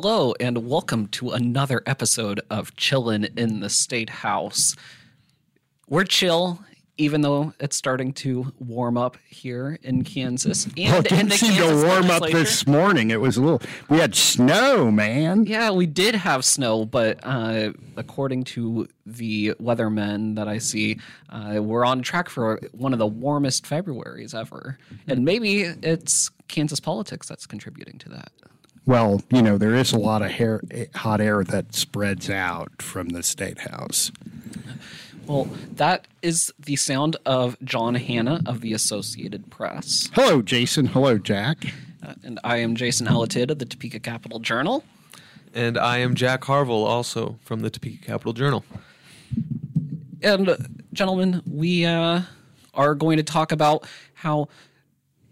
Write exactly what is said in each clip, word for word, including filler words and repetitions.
Hello and welcome to another episode of Chillin' in the Statehouse. We're chill, even though it's starting to warm up here in Kansas. And, well, it didn't seem to warm up this morning. It was a little. We had snow, man. Yeah, we did have snow, but uh, according to the weathermen that I see, uh, we're on track for one of the warmest Februaries ever. And maybe it's Kansas politics that's contributing to that. Well, you know, there is a lot of hair, hot air that spreads out from the Statehouse. Well, that is the sound of John Hanna of the Associated Press. Hello, Jason. Hello, Jack. Uh, and I am Jason Alatidd of the Topeka Capital Journal. And I am Jack Harvel, also from the Topeka Capital Journal. And, uh, gentlemen, we uh, are going to talk about how...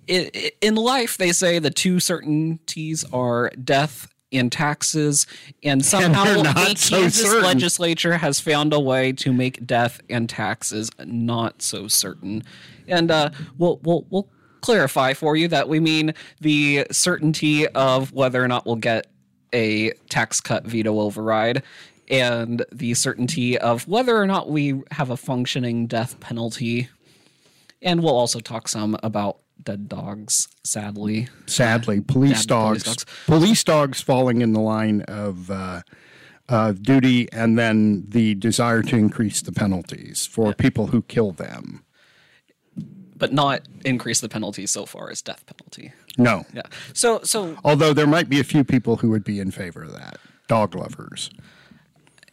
in life, they say the two certainties are death and taxes, and somehow and the Kansas so legislature has found a way to make death and taxes not so certain. And uh, we'll, we'll, we'll clarify for you that we mean the certainty of whether or not we'll get a tax cut veto override, and the certainty of whether or not we have a functioning death penalty. And we'll also talk some about dead dogs, sadly. Sadly, police Dad, dogs, police dogs. Police dogs falling in the line of uh, uh, duty, and then the desire to increase the penalties for yeah. people who kill them. But not increase the penalty so far as death penalty. No. Yeah. So, so although there might be a few people who would be in favor of that, dog lovers.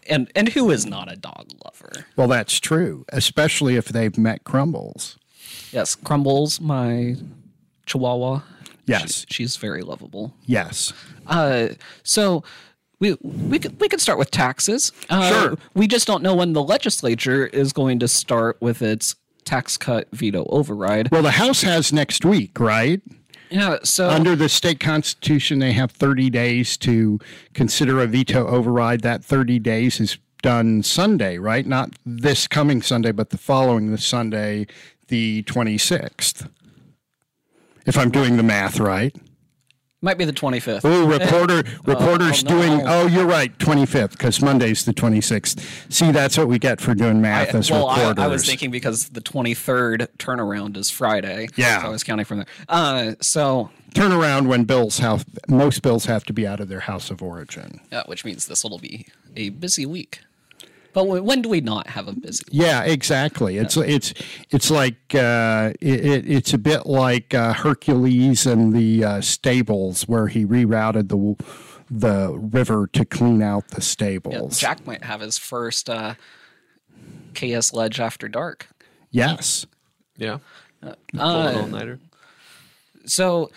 And and who is not a dog lover? Well, that's true, especially if they've met Crumbles. Yes, Crumbles, my chihuahua. Yes. She, she's very lovable. Yes. Uh, so we we could, we could start with taxes. Uh, sure. We just don't know when the legislature is going to start with its tax cut veto override. Well, the House has next week, right? Yeah. So under the state constitution, they have thirty days to consider a veto override. That thirty days is done Sunday, right? Not this coming Sunday, but the following the Sunday, the twenty-sixth, if I'm doing the math right. Might be the twenty-fifth. Oh, reporter, reporters uh, oh, no. doing, oh, you're right, twenty-fifth, because Monday's the twenty-sixth. See, that's what we get for doing math I, as well, reporters. Well, I, I was thinking because the twenty-third turnaround is Friday. Yeah. So I was counting from there. Uh, so turnaround when bills have, most bills have to be out of their house of origin. Yeah, which means this will be a busy week. But when do we not have a busy week? Yeah, exactly. It's yeah. it's it's like uh, it, it's a bit like uh, Hercules and the uh, stables, where he rerouted the the river to clean out the stables. Yeah, Jack might have his first uh, K S Ledge after dark. Yes. Yeah. Uh, uh, all nighter. So,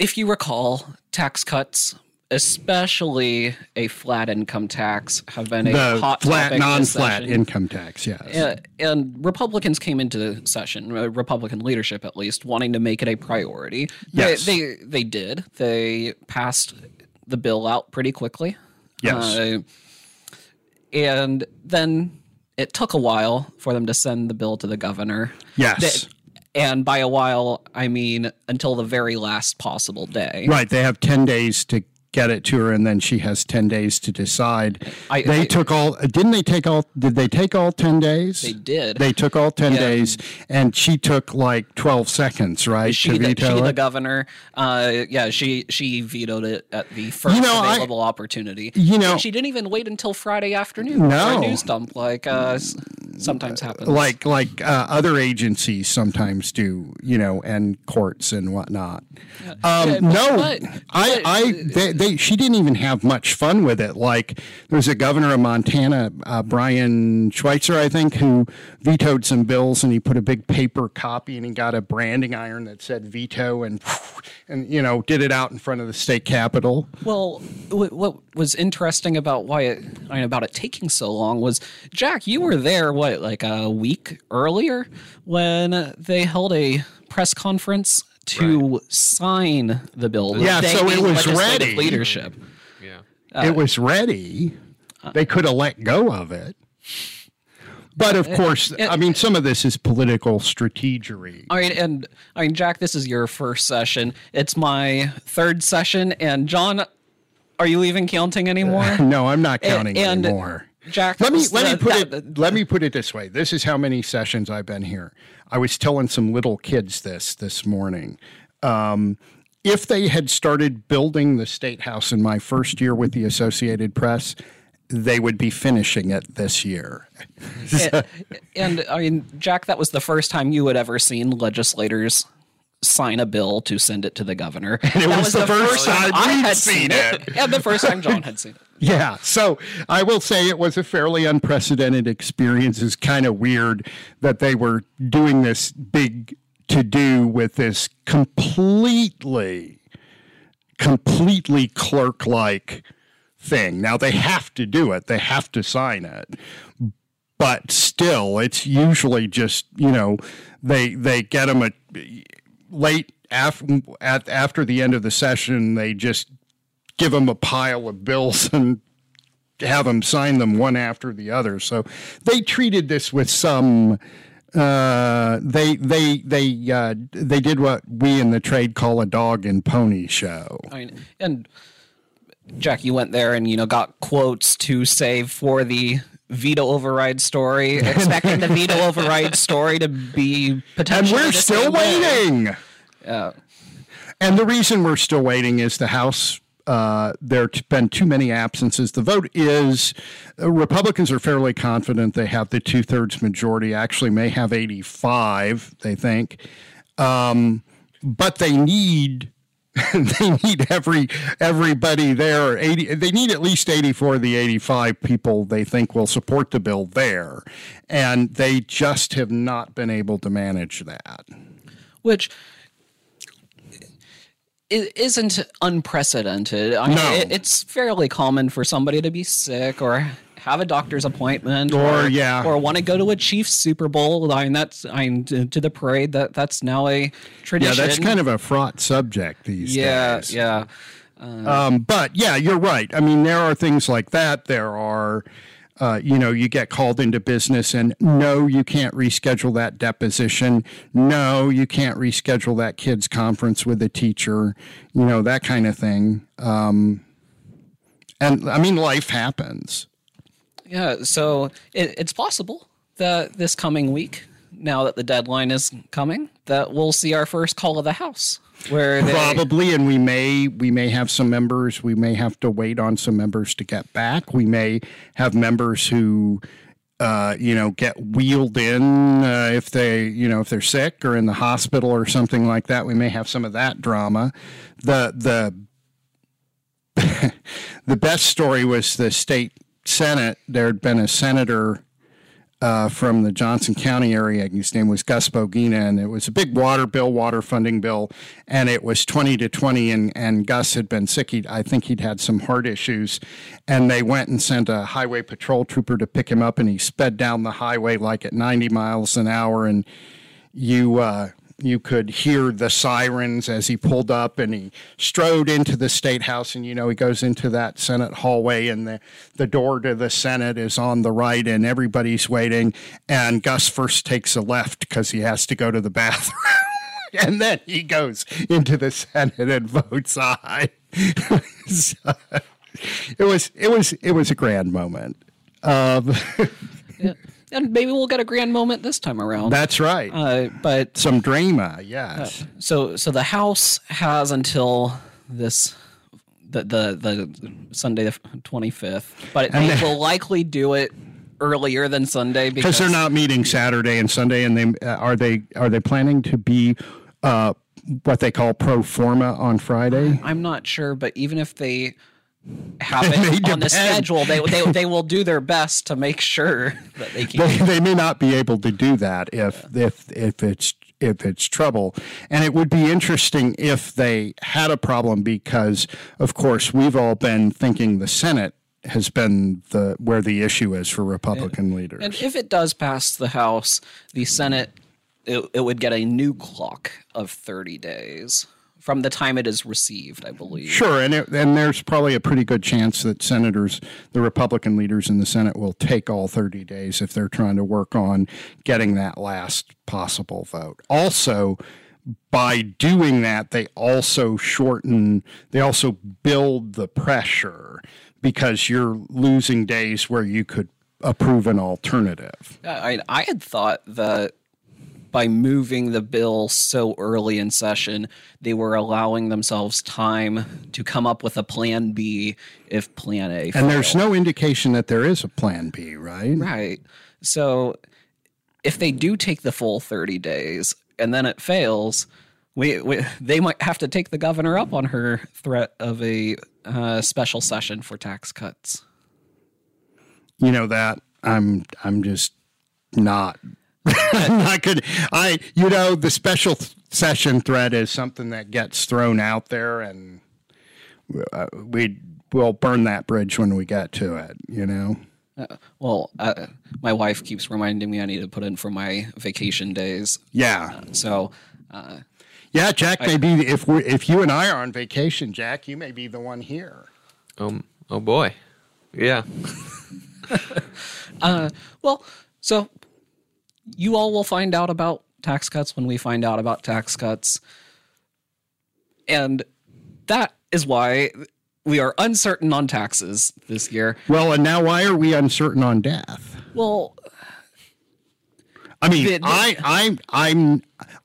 if you recall, tax cuts, especially a flat income tax, have been a the hot flat, topic non-flat in income tax, yes. And, and Republicans came into session, Republican leadership at least, wanting to make it a priority. Yes. They, they, they did. They passed the bill out pretty quickly. Yes. Uh, and then it took a while for them to send the bill to the governor. Yes. They, And by a while, I mean until the very last possible day. Right. They have ten days to get it to her, and then she has ten days to decide. I, they I, took all – didn't they take all – did they take all ten days? They did. They took all ten yeah. days, and she took like twelve seconds, right, she, to veto the, she, it? the governor. Uh, yeah, she, she vetoed it at the first you know, available I, opportunity. You know, and she didn't even wait until Friday afternoon no. for a news dump like uh, – sometimes happens. Like like uh, other agencies sometimes do, you know, and courts and whatnot. Yeah. Um, yeah, but, no, but, but, I, I they, they, she didn't even have much fun with it. Like, there's a governor of Montana, uh, Brian Schweitzer, I think, who vetoed some bills, and he put a big paper copy, and he got a branding iron that said veto, and, and you know, did it out in front of the state capitol. Well, what was interesting about why it, I mean, about it taking so long was, Jack, you were there when What, like a week earlier when they held a press conference to right. sign the bill. Yeah, so it was ready. Leadership. Yeah, uh, it was ready. They could have let go of it. But of course, and, I mean, some of this is political strategery. I mean, and I mean, Jack, this is your first session. It's my third session. And John, are you even counting anymore? Uh, no, I'm not counting and, anymore. And Jack, let me let the, me put that, it. Let me put it this way. This is how many sessions I've been here. I was telling some little kids this this morning. Um, if they had started building the State House in my first year with the Associated Press, they would be finishing it this year. so. and, and I mean, Jack, that was the first time you had ever seen legislators sign a bill to send it to the governor. And it was, was the, the first, first time I had seen it. it. And the first time John had seen it. Yeah. So I will say it was a fairly unprecedented experience. It's kind of weird that they were doing this big to-do with this completely, completely clerk-like thing. Now, they have to do it. They have to sign it. But still, it's usually just, you know, they they get them a, late af, at, after the end of the session, they just give them a pile of bills and have them sign them one after the other. So they treated this with some... Uh, they they they uh, they did what we in the trade call a dog and pony show. I mean, and Jack, you went there and you know got quotes to save for the veto override story, expecting the veto override story to be potentially. And we're still waiting. Uh, and the reason we're still waiting is the House. Uh, there have been too many absences. The vote is uh, Republicans are fairly confident they have the two thirds majority, actually may have eighty-five, they think. Um, but they need they need every everybody there. eighty They need at least eighty-four of the eighty-five people they think will support the bill there. And they just have not been able to manage that. Which It isn't unprecedented. I mean, no. it, it's fairly common for somebody to be sick or have a doctor's appointment or, or yeah, or want to go to a Chiefs Super Bowl. I mean, that's I mean, to, to the parade. That that's now a tradition. Yeah, that's kind of a fraught subject these yeah, days. Yeah, yeah. Um, um, but yeah, you're right. I mean, there are things like that. There are. Uh, you know, you get called into business and no, you can't reschedule that deposition. No, you can't reschedule that kid's conference with a teacher, you know, that kind of thing. Um, and I mean, life happens. Yeah. So it, it's possible that this coming week, now that the deadline is coming, that we'll see our first call of the House. Where Probably, they... and we may we may have some members. We may have to wait on some members to get back. We may have members who, uh, you know, get wheeled in uh, if they, you know, if they're sick or in the hospital or something like that. We may have some of that drama. The the the best story was the state Senate. There had been a senator. Uh, from the Johnson County area. His name was Gus Bogina, and it was a big water bill, water funding bill, and it was twenty to twenty, and, and Gus had been sick. He'd, I think he'd had some heart issues, and they went and sent a highway patrol trooper to pick him up, and he sped down the highway like at ninety miles an hour, and you uh, you could hear the sirens as he pulled up, and he strode into the State House, and, you know, he goes into that Senate hallway, and the, the door to the Senate is on the right, and everybody's waiting, and Gus first takes a left because he has to go to the bathroom, and then he goes into the Senate and votes aye. so, it was it was, it was a grand moment. Um, yeah. And maybe we'll get a grand moment this time around. That's right. Uh, but some drama, yes. Uh, so, so the House has until this, the the, the Sunday the twenty-fifth, but it they, will likely do it earlier than Sunday because they're not meeting Saturday and Sunday. And they uh, are they are they planning to be uh, what they call pro forma on Friday? I'm not sure, but even if they. Have it on the schedule. They they they will do their best to make sure that they keep. They, they may not be able to do that if yeah. if if it's if it's trouble. And it would be interesting if they had a problem because, of course, we've all been thinking the Senate has been the where the issue is for Republican and, leaders. And if it does pass the House, the Senate it, it would get a new clock of thirty days. from the time it is received, I believe. Sure, and it, and there's probably a pretty good chance that senators, the Republican leaders in the Senate, will take all thirty days if they're trying to work on getting that last possible vote. Also, by doing that, they also shorten, they also build the pressure because you're losing days where you could approve an alternative. I, I had thought that by moving the bill so early in session, they were allowing themselves time to come up with a plan B if plan A failed. And there's no indication that there is a plan B, right? Right. So if they do take the full thirty days and then it fails, we, we they might have to take the governor up on her threat of a uh, special session for tax cuts. You know that I'm I'm just not – I could, I, you know, the special th- session threat is something that gets thrown out there, and uh, we will burn that bridge when we get to it, you know? Uh, well, uh, my wife keeps reminding me I need to put in for my vacation days. Yeah. Uh, so, uh, yeah, Jack, I, maybe if we, if you and I are on vacation, Jack, you may be the one here. Um, oh boy. Yeah. uh, well, so. You all will find out about tax cuts when we find out about tax cuts. And that is why we are uncertain on taxes this year. Well, and now why are we uncertain on death? Well, I mean, it, I, I, I'm,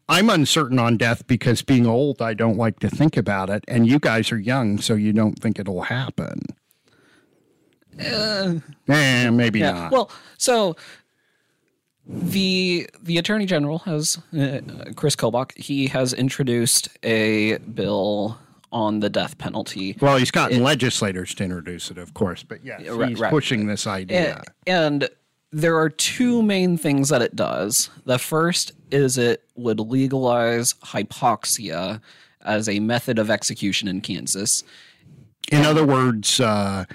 I'm uncertain on death because being old, I don't like to think about it. And you guys are young, so you don't think it'll happen. Uh, eh, maybe yeah. not. Well, so... The the Attorney General has, uh, Chris Kobach, he has introduced a bill on the death penalty. Well, he's gotten it, legislators to introduce it, of course, but yes, right, he's right. pushing this idea. And, and there are two main things that it does. The first is it would legalize hypoxia as a method of execution in Kansas. In other words... Uh,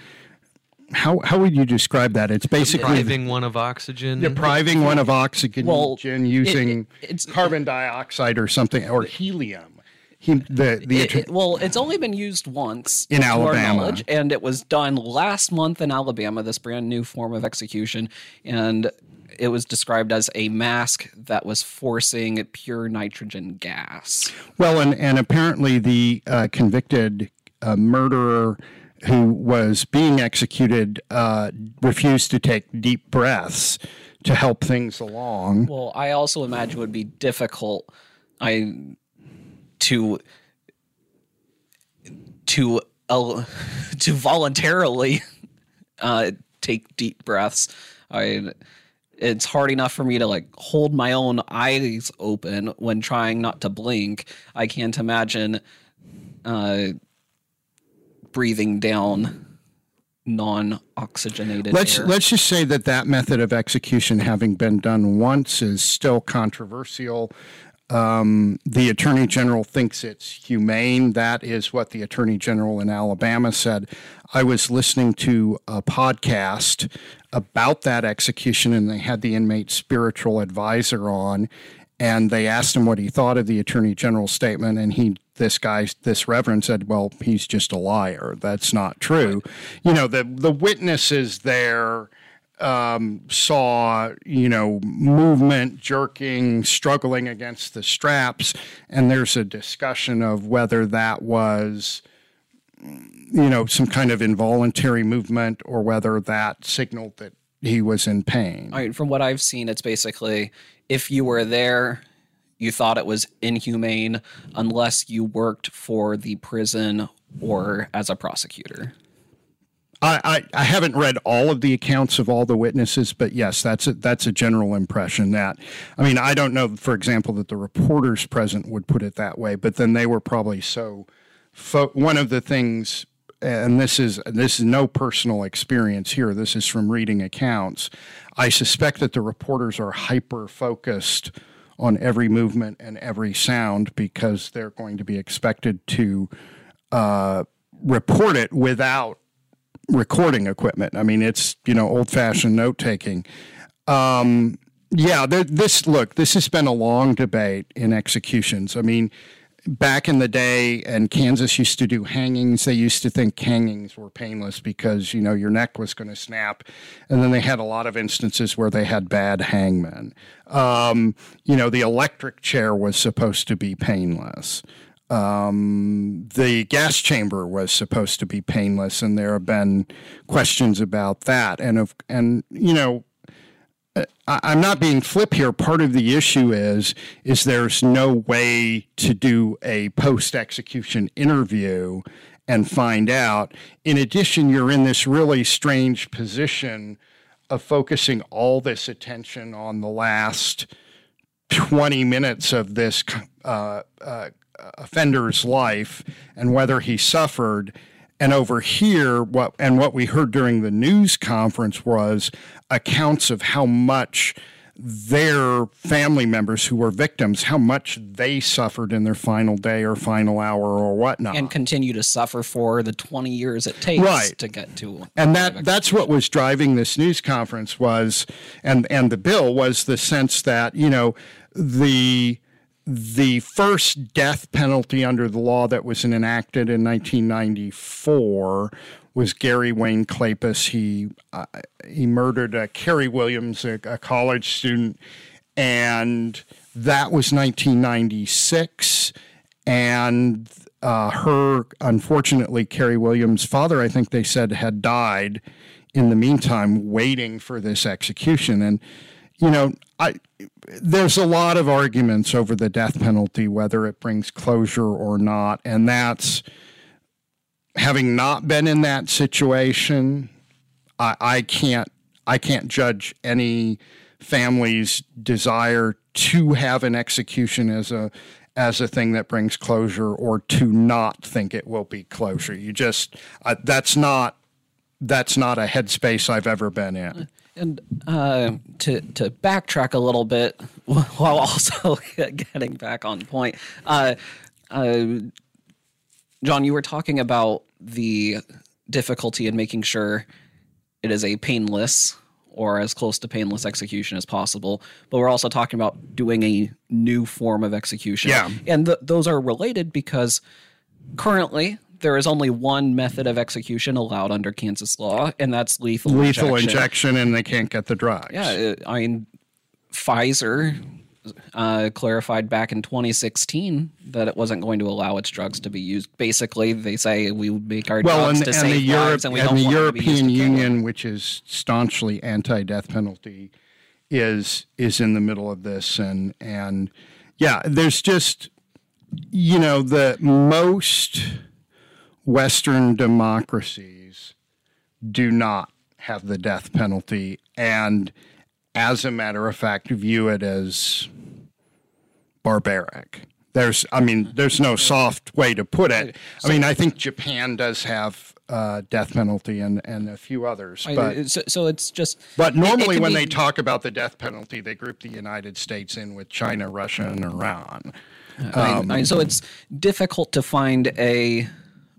How how would you describe that? It's basically depriving one of oxygen, depriving one of oxygen well, using it, it, it's, carbon dioxide or something or helium. He, the, the, it, it, well, it's only been used once in Alabama, and it was done last month in Alabama. This brand new form of execution, and it was described as a mask that was forcing pure nitrogen gas. Well, and and apparently the uh, convicted uh, murderer who was being executed, uh, refused to take deep breaths to help things along. Well, I also imagine it would be difficult I, to to uh, to voluntarily uh, take deep breaths. I, it's hard enough for me to like hold my own eyes open when trying not to blink. I can't imagine... Uh, breathing down non-oxygenated let's, air. Let's just say that that method of execution, having been done once, is still controversial. Um, the Attorney General thinks it's humane. That is what the Attorney General in Alabama said. I was listening to a podcast about that execution, and they had the inmate spiritual advisor on, and they asked him what he thought of the Attorney General's statement, and he This guy, this reverend said, well, he's just a liar. That's not true. You know, the, the witnesses there um, saw, you know, movement, jerking, struggling against the straps. And there's a discussion of whether that was, you know, some kind of involuntary movement or whether that signaled that he was in pain. I mean, from what I've seen, it's basically if you were there – you thought it was inhumane unless you worked for the prison or as a prosecutor. I, I, I haven't read all of the accounts of all the witnesses, but yes, that's a, that's a general impression that, I mean, I don't know, for example, that the reporters present would put it that way, but then they were probably so fo- one of the things, and this is, this is no personal experience here. This is from reading accounts. I suspect that the reporters are hyper-focused on every movement and every sound because they're going to be expected to uh, report it without recording equipment. I mean, it's, you know, old-fashioned note-taking. Um, yeah, this, look, this has been a long debate in executions. I mean, back in the day, and Kansas used to do hangings, they used to think hangings were painless because, you know, your neck was going to snap. And then they had a lot of instances where they had bad hangmen. Um, you know, the electric chair was supposed to be painless. Um, the gas chamber was supposed to be painless, and there have been questions about that. And, of, and you know, I'm not being flip here. Part of the issue is, is there's no way to do a post-execution interview and find out. In addition, you're in this really strange position of focusing all this attention on the last twenty minutes of this uh, uh, offender's life and whether he suffered. And over here, what and what we heard during the news conference was accounts of how much their family members who were victims, how much they suffered in their final day or final hour or whatnot. And continue to suffer for the twenty years it takes right. to get to. And that that's what was driving this news conference was, and, and the bill was the sense that, you know, the... the first death penalty under the law that was enacted in nineteen ninety-four was Gary Wayne Kleypas. He uh, he murdered uh, Carrie Williams, a, a college student, and that was nineteen ninety-six. And uh, her, unfortunately, Carrie Williams' father, I think they said, had died in the meantime waiting for this execution. And, you know, I... there's a lot of arguments over the death penalty, whether it brings closure or not. And that's, having not been in that situation, I, I can't, I can't judge any family's desire to have an execution as a, as a thing that brings closure or to not think it will be closure. You just, uh, that's not, that's not a headspace I've ever been in. And uh, to to backtrack a little bit while also getting back on point, uh, uh, John, you were talking about the difficulty in making sure it is a painless or as close to painless execution as possible. But we're also talking about doing a new form of execution. Yeah. And th- those are related because currently – there is only one method of execution allowed under Kansas law, and that's lethal, lethal injection. injection, and they can't get the drugs. Yeah, I mean, Pfizer uh, clarified back in twenty sixteen that it wasn't going to allow its drugs to be used. Basically, they say we would make our well, drugs and, to and save Europe, lives, and we and don't the want European to be used to Union, which is staunchly anti-death penalty, is is in the middle of this, and and yeah, there's just you know the most. Western democracies do not have the death penalty and, as a matter of fact, view it as barbaric. There's, I mean, there's no soft way to put it. I mean, I think Japan does have uh, death penalty and, and a few others. But, so, so it's just... But normally it, it when be, they talk about the death penalty, they group the United States in with China, Russia, and Iran. I mean, um, I mean, so it's difficult to find a...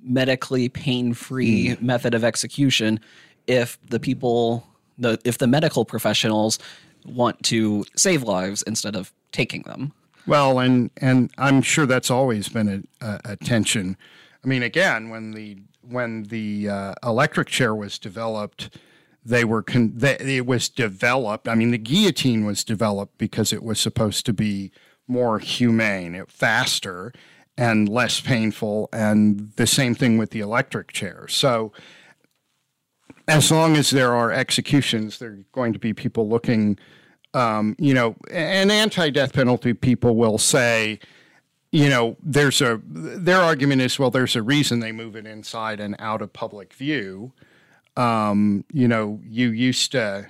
medically pain-free mm. method of execution if the people the if the medical professionals want to save lives instead of taking them. Well, and and I'm sure that's always been a, a tension. I mean, again, when the when the uh, electric chair was developed, they were con- they, it was developed. I mean, the guillotine was developed because it was supposed to be more humane, it, faster. And less painful, and the same thing with the electric chair. So as long as there are executions, there are going to be people looking, um, you know, and anti-death penalty people will say, you know, there's a their argument is, well, there's a reason they move it inside and out of public view. Um, you know, you used to,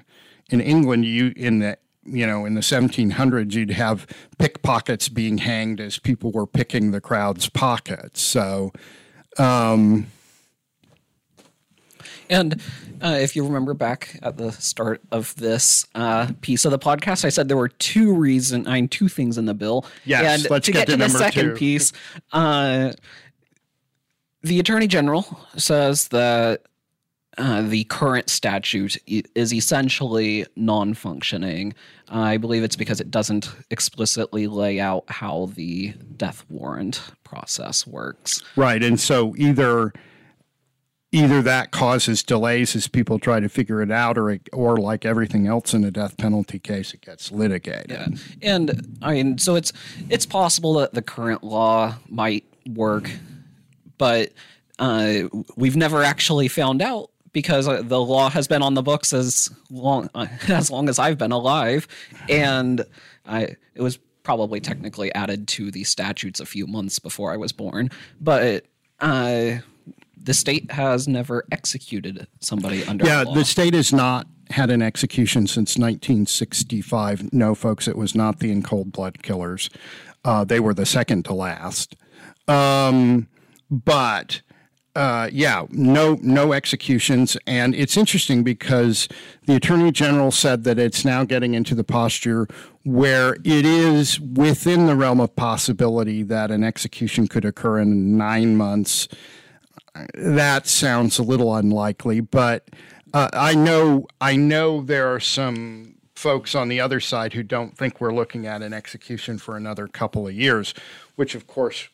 in England, you in the you know, in the seventeen hundreds, you'd have pickpockets being hanged as people were picking the crowd's pockets. So, um, and uh, if you remember back at the start of this uh, piece of the podcast, I said there were two reason, I mean, two things in the bill. Yes, and let's to get, get to, to number the second two. Piece. Uh, the Attorney General says that uh, the current statute is essentially non-functioning. Uh, I believe it's because it doesn't explicitly lay out how the death warrant process works. Right, and so either either that causes delays as people try to figure it out, or or like everything else in a death penalty case, it gets litigated. Yeah. And I mean, so it's it's possible that the current law might work, but uh, we've never actually found out, because the law has been on the books as long uh, as long as I've been alive, and I, it was probably technically added to the statutes a few months before I was born. But uh, the state has never executed somebody under yeah, law. Yeah, the state has not had an execution since nineteen sixty-five. No, folks, it was not the In Cold Blood Killers. Uh, they were the second to last. Um, but... Uh, yeah, no, no executions. And it's interesting because the Attorney General said that it's now getting into the posture where it is within the realm of possibility that an execution could occur in nine months. That sounds a little unlikely, but uh, I know, I know there are some folks on the other side who don't think we're looking at an execution for another couple of years, which of course.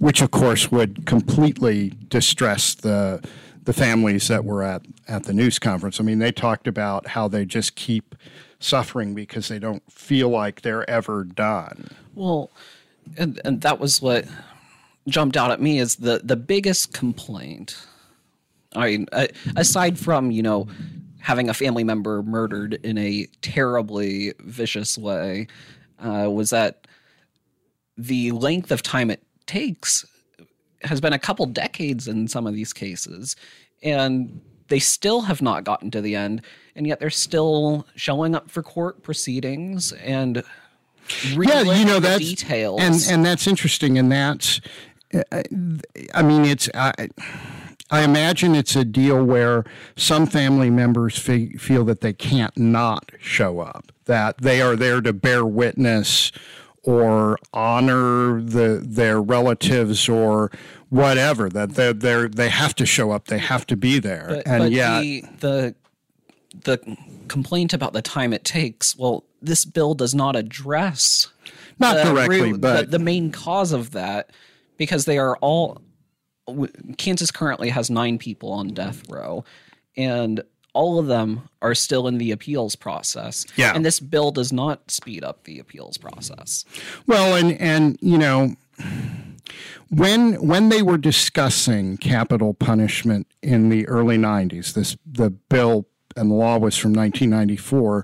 Which, of course, would completely distress the the families that were at, at the news conference. I mean, they talked about how they just keep suffering because they don't feel like they're ever done. Well, and, and that was what jumped out at me is the, the biggest complaint. I mean, aside from, you know, having a family member murdered in a terribly vicious way, uh, was that the length of time it takes has been a couple decades in some of these cases, and they still have not gotten to the end, and yet they're still showing up for court proceedings and relaying yeah, you know, the details. And, and that's interesting, and that's I, I mean, it's I, I imagine it's a deal where some family members fe- feel that they can't not show up, that they are there to bear witness or honor the their relatives or whatever, that they they they have to show up, they have to be there. But, and but yet the, the the complaint about the time it takes, well, this bill does not address not the, directly, re, but the, the main cause of that, because they are all Kansas currently has nine people on death row, and all of them are still in the appeals process. Yeah. And this bill does not speed up the appeals process. Well, and, and you know, when when they were discussing capital punishment in the early nineties, this the bill and law was from nineteen ninety-four,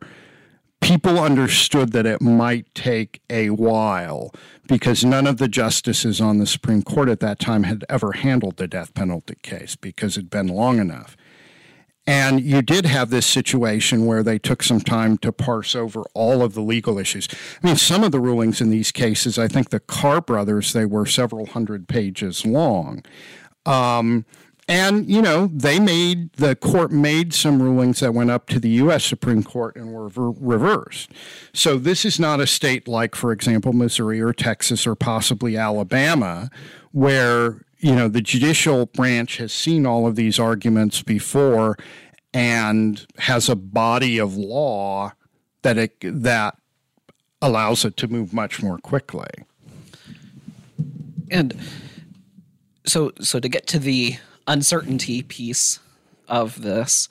people understood that it might take a while because none of the justices on the Supreme Court at that time had ever handled the death penalty case because it had been long enough. And you did have this situation where they took some time to parse over all of the legal issues. I mean, some of the rulings in these cases, I think the Carr brothers, they were several hundred pages long. Um, and, you know, they made, the court made some rulings that went up to the U S Supreme Court and were ver- reversed. So this is not a state like, for example, Missouri or Texas or possibly Alabama, where you know, the judicial branch has seen all of these arguments before and has a body of law that it, that allows it to move much more quickly. And so so to get to the uncertainty piece of this.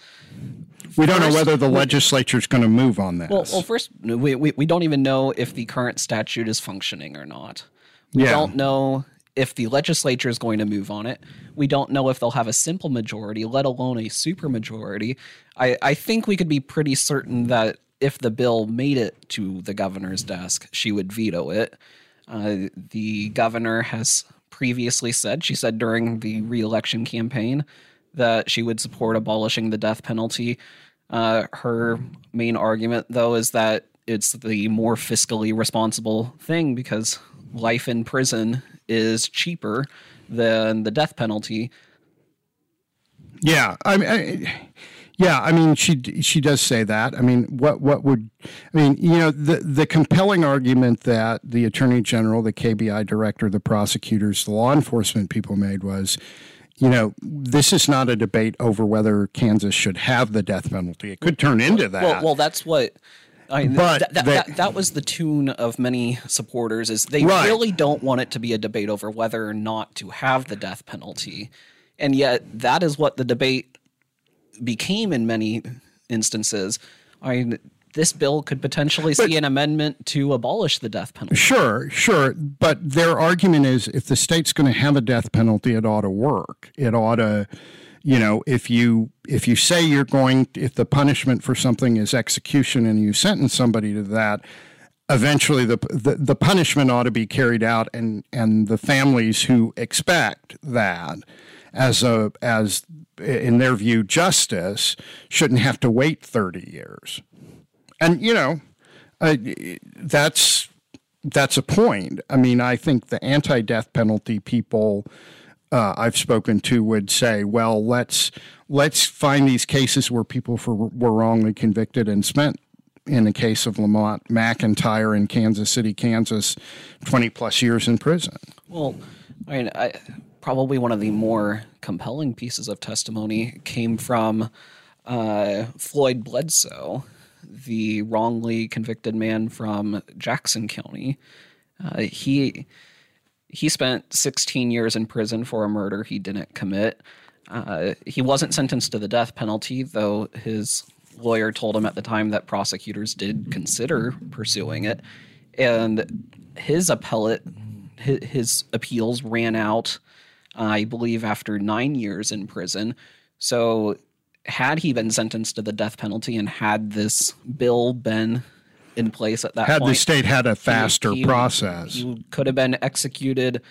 We don't first, know whether the legislature is going to move on this. Well, well first, we, we, we don't even know if the current statute is functioning or not. We yeah. don't know if the legislature is going to move on it. We don't know if they'll have a simple majority, let alone a supermajority. I, I think we could be pretty certain that if the bill made it to the governor's desk, she would veto it. Uh, the governor has previously said, she said during the re-election campaign, that she would support abolishing the death penalty. Uh, her main argument, though, is that it's the more fiscally responsible thing because life in prison is cheaper than the death penalty. Yeah, I mean, I, yeah, I mean, she she does say that. I mean, what what would I mean? You know, the the compelling argument that the Attorney General, the K B I director, the prosecutors, the law enforcement people made was, you know, this is not a debate over whether Kansas should have the death penalty. It could turn into that. Well, well that's what... I mean, but th- th- they, that, that was the tune of many supporters, is they right. really don't want it to be a debate over whether or not to have the death penalty. And yet that is what the debate became in many instances. I mean, this bill could potentially but, see an amendment to abolish the death penalty. Sure, sure. But their argument is if the state's going to have a death penalty, it ought to work. It ought to... You know, if you if you say you're going, if the punishment for something is execution and you sentence somebody to that, eventually the the, the punishment ought to be carried out, and, and the families who expect that as a as in their view justice shouldn't have to wait thirty years, and you know, uh, that's that's a point. I mean, I think the anti-death penalty people. Uh, I've spoken to would say, well, let's let's find these cases where people for, were wrongly convicted and spent, in the case of Lamont McIntyre in Kansas City, Kansas, twenty plus years in prison. Well, I mean, I, probably one of the more compelling pieces of testimony came from uh, Floyd Bledsoe, the wrongly convicted man from Jackson County. Uh, he... He spent sixteen years in prison for a murder he didn't commit. Uh, he wasn't sentenced to the death penalty, though his lawyer told him at the time that prosecutors did consider pursuing it. And his appellate, his, his appeals ran out, uh, I believe, after nine years in prison. So had he been sentenced to the death penalty and had this bill been in place at that had point. Had the state had a faster he, he, process. He could have been executed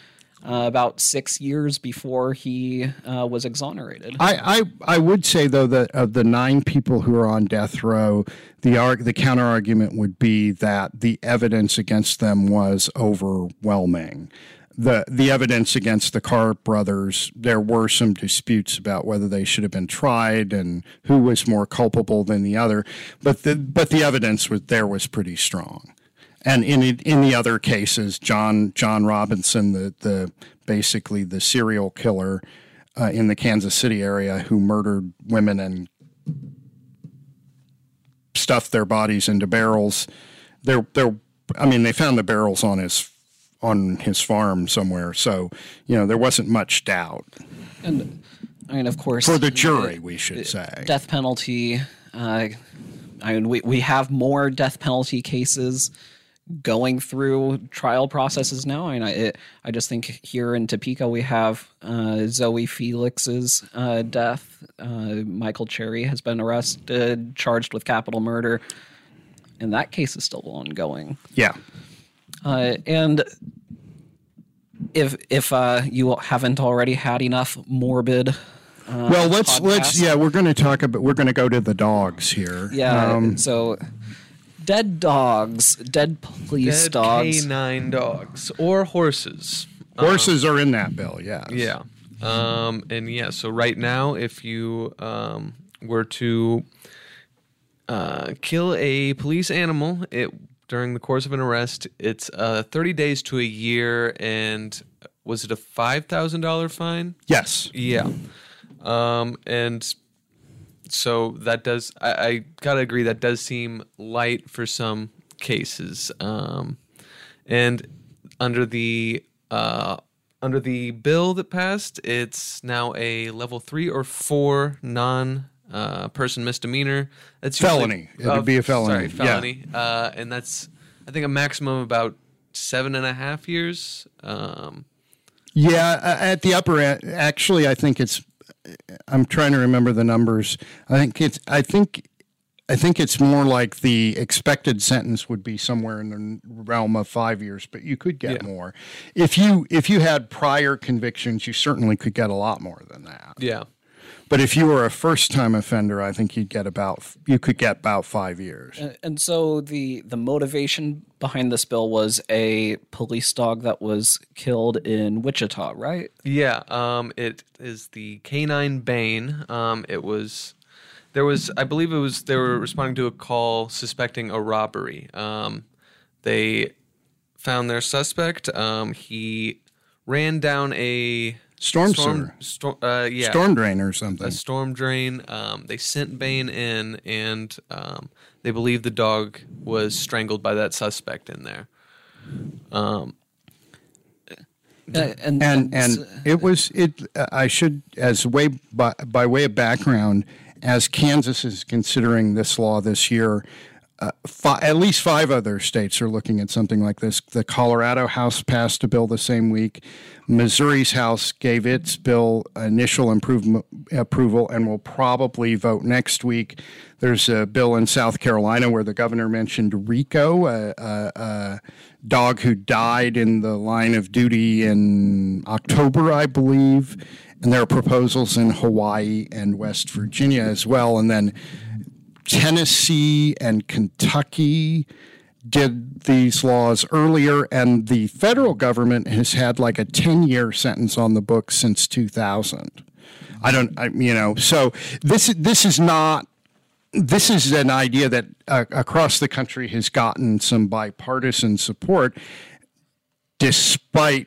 uh, about six years before he uh, was exonerated. I, I, I would say, though, that of the nine people who are on death row, the, arg- the counter-argument would be that the evidence against them was overwhelming. The, the evidence against the Carr brothers, there were some disputes about whether they should have been tried and who was more culpable than the other. But the, but the evidence was, there was pretty strong. And in in the other cases, John John Robinson, the, the basically the serial killer uh, in the Kansas City area who murdered women and stuffed their bodies into barrels, there there I mean they found the barrels on his on his farm somewhere. So, you know, there wasn't much doubt. And, I mean, of course... For the jury, the, we should the, say. Death penalty. Uh, I mean, we, we have more death penalty cases going through trial processes now. I mean, I, it, I just think here in Topeka we have uh, Zoe Felix's uh, death. Uh, Michael Cherry has been arrested, charged with capital murder. And that case is still ongoing. Yeah. Uh, and if if uh, you haven't already had enough morbid, uh, well, let's podcasts, let's yeah, we're going to talk about we're going to go to the dogs here. Yeah, um, so dead dogs, dead police dead dogs, canine dogs, or horses. Horses um, are in that bill. Yes. Yeah. Um, and yeah. So right now, if you um, were to uh, kill a police animal, it. During the course of an arrest, it's uh, thirty days to a year, and was it a five thousand dollars fine? Yes. Yeah. Um, and so that does, I, I got to agree, that does seem light for some cases. Um, and under the uh, under the bill that passed, it's now a level three or four non- Uh, person misdemeanor. That's felony. Usually, it would uh, be a felony. Sorry, felony. Yeah. Uh, and that's, I think, a maximum of about seven and a half years. Um, yeah, at the upper end. Actually, I think it's. I'm trying to remember the numbers. I think it's. I think. I think it's more like the expected sentence would be somewhere in the realm of five years, but you could get yeah. more. If you if you had prior convictions, you certainly could get a lot more than that. Yeah. But if you were a first-time offender, I think you'd get about you could get about five years. And, and so the the motivation behind this bill was a police dog that was killed in Wichita, right? Yeah, um, it is the Canine Bane. Um, it was there was I believe it was they were responding to a call suspecting a robbery. Um, they found their suspect. Um, he ran down a storm, storm sewer, sto- uh, yeah, storm drain or something. A storm drain. Um, they sent Bane in, and um, they believe the dog was strangled by that suspect in there. Um, and and, and it was it. I should, as way by, by way of background, as Kansas is considering this law this year. Uh, fi- at least five other states are looking at something like this. The Colorado House passed a bill the same week. Missouri's House gave its bill initial improve- approval and will probably vote next week. There's a bill in South Carolina where the governor mentioned RICO, a, a, a dog who died in the line of duty in October, I believe. And there are proposals in Hawaii and West Virginia as well. And then Tennessee and Kentucky did these laws earlier, and the federal government has had like a ten-year sentence on the books since two thousand. I don't, I, you know, so this this is not, this is an idea that uh, across the country has gotten some bipartisan support, despite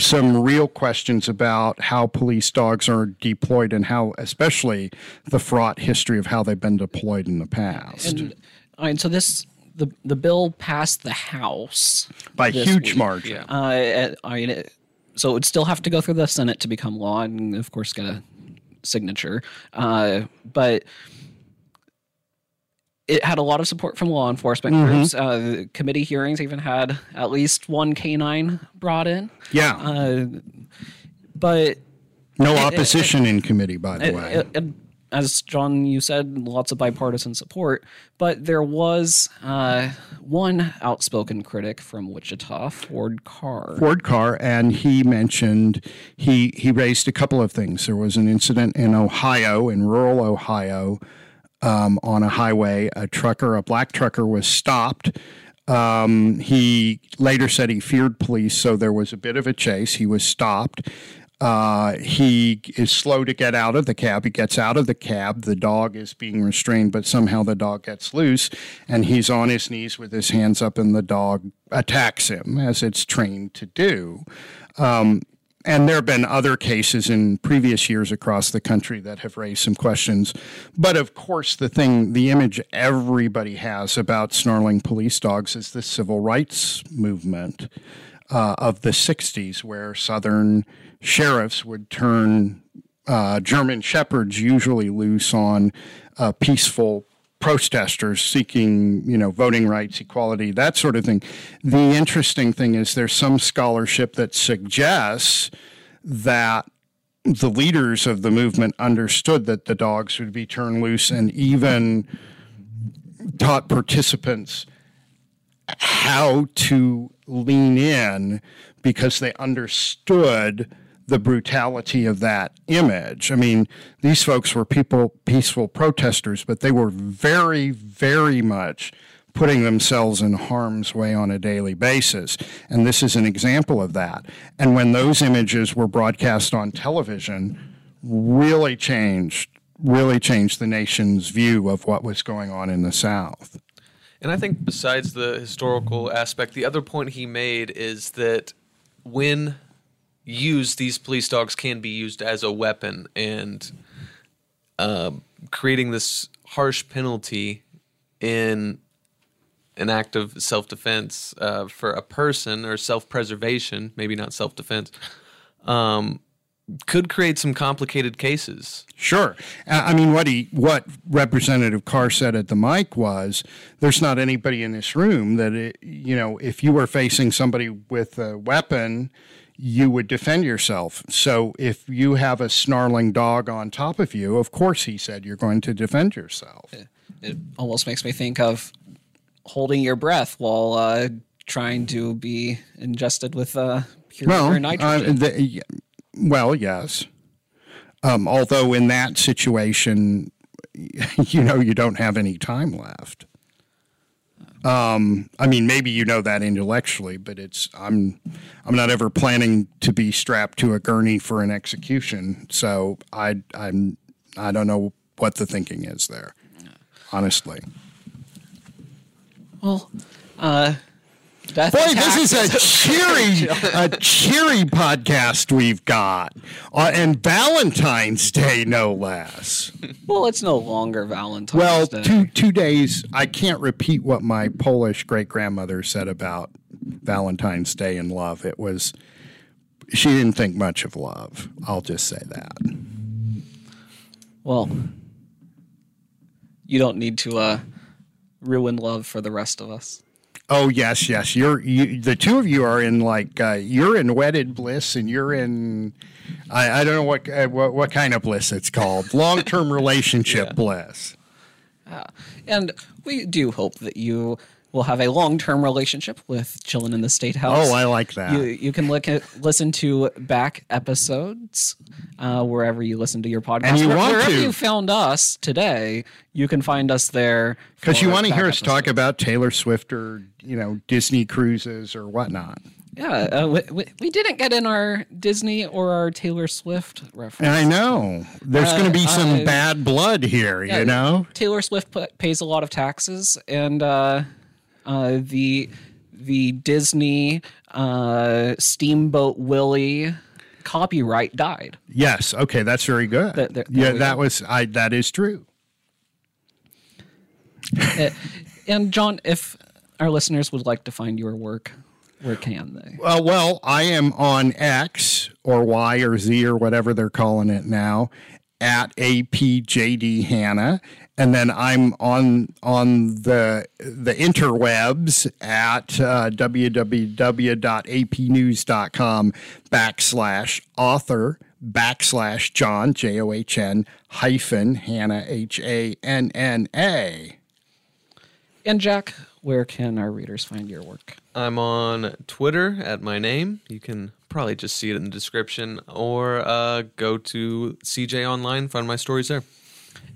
some real questions about how police dogs are deployed and how, especially, the fraught history of how they've been deployed in the past. And, and so this the the bill passed the House by huge week. margin. Uh, I mean, it, so it would still have to go through the Senate to become law, and of course, get a signature. Uh, but it had a lot of support from law enforcement mm-hmm. groups. Uh, committee hearings even had at least one canine brought in. Yeah. Uh, but no it, opposition it, it, in committee, by the it, way. It, it, as John, you said, lots of bipartisan support. But there was uh, one outspoken critic from Wichita, Ford Carr. Ford Carr, and he mentioned, he, he raised a couple of things. There was an incident in Ohio, in rural Ohio, Um, on a highway, a trucker, a black trucker was stopped. Um, he later said he feared police, so there was a bit of a chase. He was stopped. Uh, he is slow to get out of the cab. He gets out of the cab. The dog is being restrained, but somehow the dog gets loose, and he's on his knees with his hands up, and the dog attacks him, as it's trained to do. Um, And there have been other cases in previous years across the country that have raised some questions. But, of course, the thing, the image everybody has about snarling police dogs is the civil rights movement uh, of the sixties, where Southern sheriffs would turn uh, German shepherds usually loose on uh, peaceful protesters seeking, you know, voting rights, equality, that sort of thing. The interesting thing is there's some scholarship that suggests that the leaders of the movement understood that the dogs would be turned loose and even taught participants how to lean in because they understood the brutality of that image. I mean, these folks were people, peaceful protesters, but they were very, very much putting themselves in harm's way on a daily basis. And this is an example of that. And when those images were broadcast on television, really changed, really changed the nation's view of what was going on in the South. And I think besides the historical aspect, the other point he made is that when use these police dogs can be used as a weapon, and uh, creating this harsh penalty in an act of self-defense uh, for a person or self-preservation, maybe not self-defense, um, could create some complicated cases. Sure. I mean, what he, what Representative Carr said at the mic was, there's not anybody in this room that, it, you know, if you were facing somebody with a weapon, you would defend yourself. So if you have a snarling dog on top of you, of course, he said, you're going to defend yourself. It, it almost makes me think of holding your breath while uh, trying to be ingested with uh, pure, well, pure nitrogen. Uh, the, well, yes. Um, although in that situation, you know, you don't have any time left. Um, I mean, maybe you know that intellectually, but it's I'm I'm not ever planning to be strapped to a gurney for an execution, so I I'm I don't know what the thinking is there, honestly. Well, uh, That's Boy, this is a cheery, a cheery podcast we've got, uh, and Valentine's Day, no less. Well, it's no longer Valentine's well, Day. Well, two two days. I can't repeat what my Polish great grandmother said about Valentine's Day and love. It was she didn't think much of love. I'll just say that. Well, you don't need to uh, ruin love for the rest of us. Oh yes, yes. You're you, the two of you are in like uh, you're in wedded bliss, and you're in I, I don't know what, uh, what what kind of bliss it's called, long term relationship yeah. bliss. Uh, and we do hope that you will have a long term relationship with Chillin' in the Statehouse. Oh, I like that. You you can look at, listen to back episodes uh, wherever you listen to your podcast. And you wherever, want to. Wherever you found us today, you can find us there because you want to hear us episodes. Talk about Taylor Swift or. You know, Disney cruises or whatnot. Yeah, uh, we, we didn't get in our Disney or our Taylor Swift reference. I know. There's uh, going to be some I, bad blood here, yeah, you know? Taylor Swift p- pays a lot of taxes, and uh, uh, the the Disney uh, Steamboat Willie copyright died. Yes, okay, that's very good. The, the, yeah, that go. was I. That is true. Uh, and John, if... our listeners would like to find your work. Where can they? Uh, well, I am on X or Y or Z or whatever they're calling it now at A P J D Hanna. And then I'm on on the the interwebs at uh, www.apnews.com backslash author backslash John, J O H N hyphen Hanna, H A N N A. And Jack, where can our readers find your work? I'm on Twitter at my name. You can probably just see it in the description, or uh, go to C J Online, find my stories there.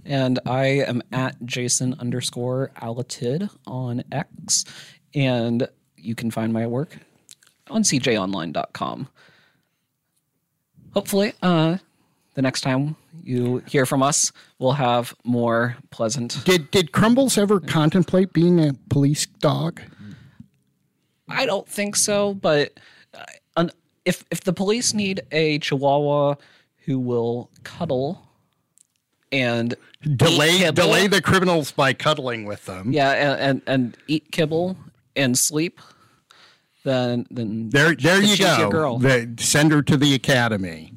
And I am at Jason underscore Alatidd on X, and you can find my work on C J online dot com. Hopefully, uh, the next time you hear from us, we'll have more pleasant. Did did Crumbles ever yeah. contemplate being a police dog? I don't think so, but uh, if if the police need a Chihuahua who will cuddle and delay delay the criminals by cuddling with them, yeah, and and, and eat kibble and sleep, then then there there you go. Your girl. The, send her to the academy.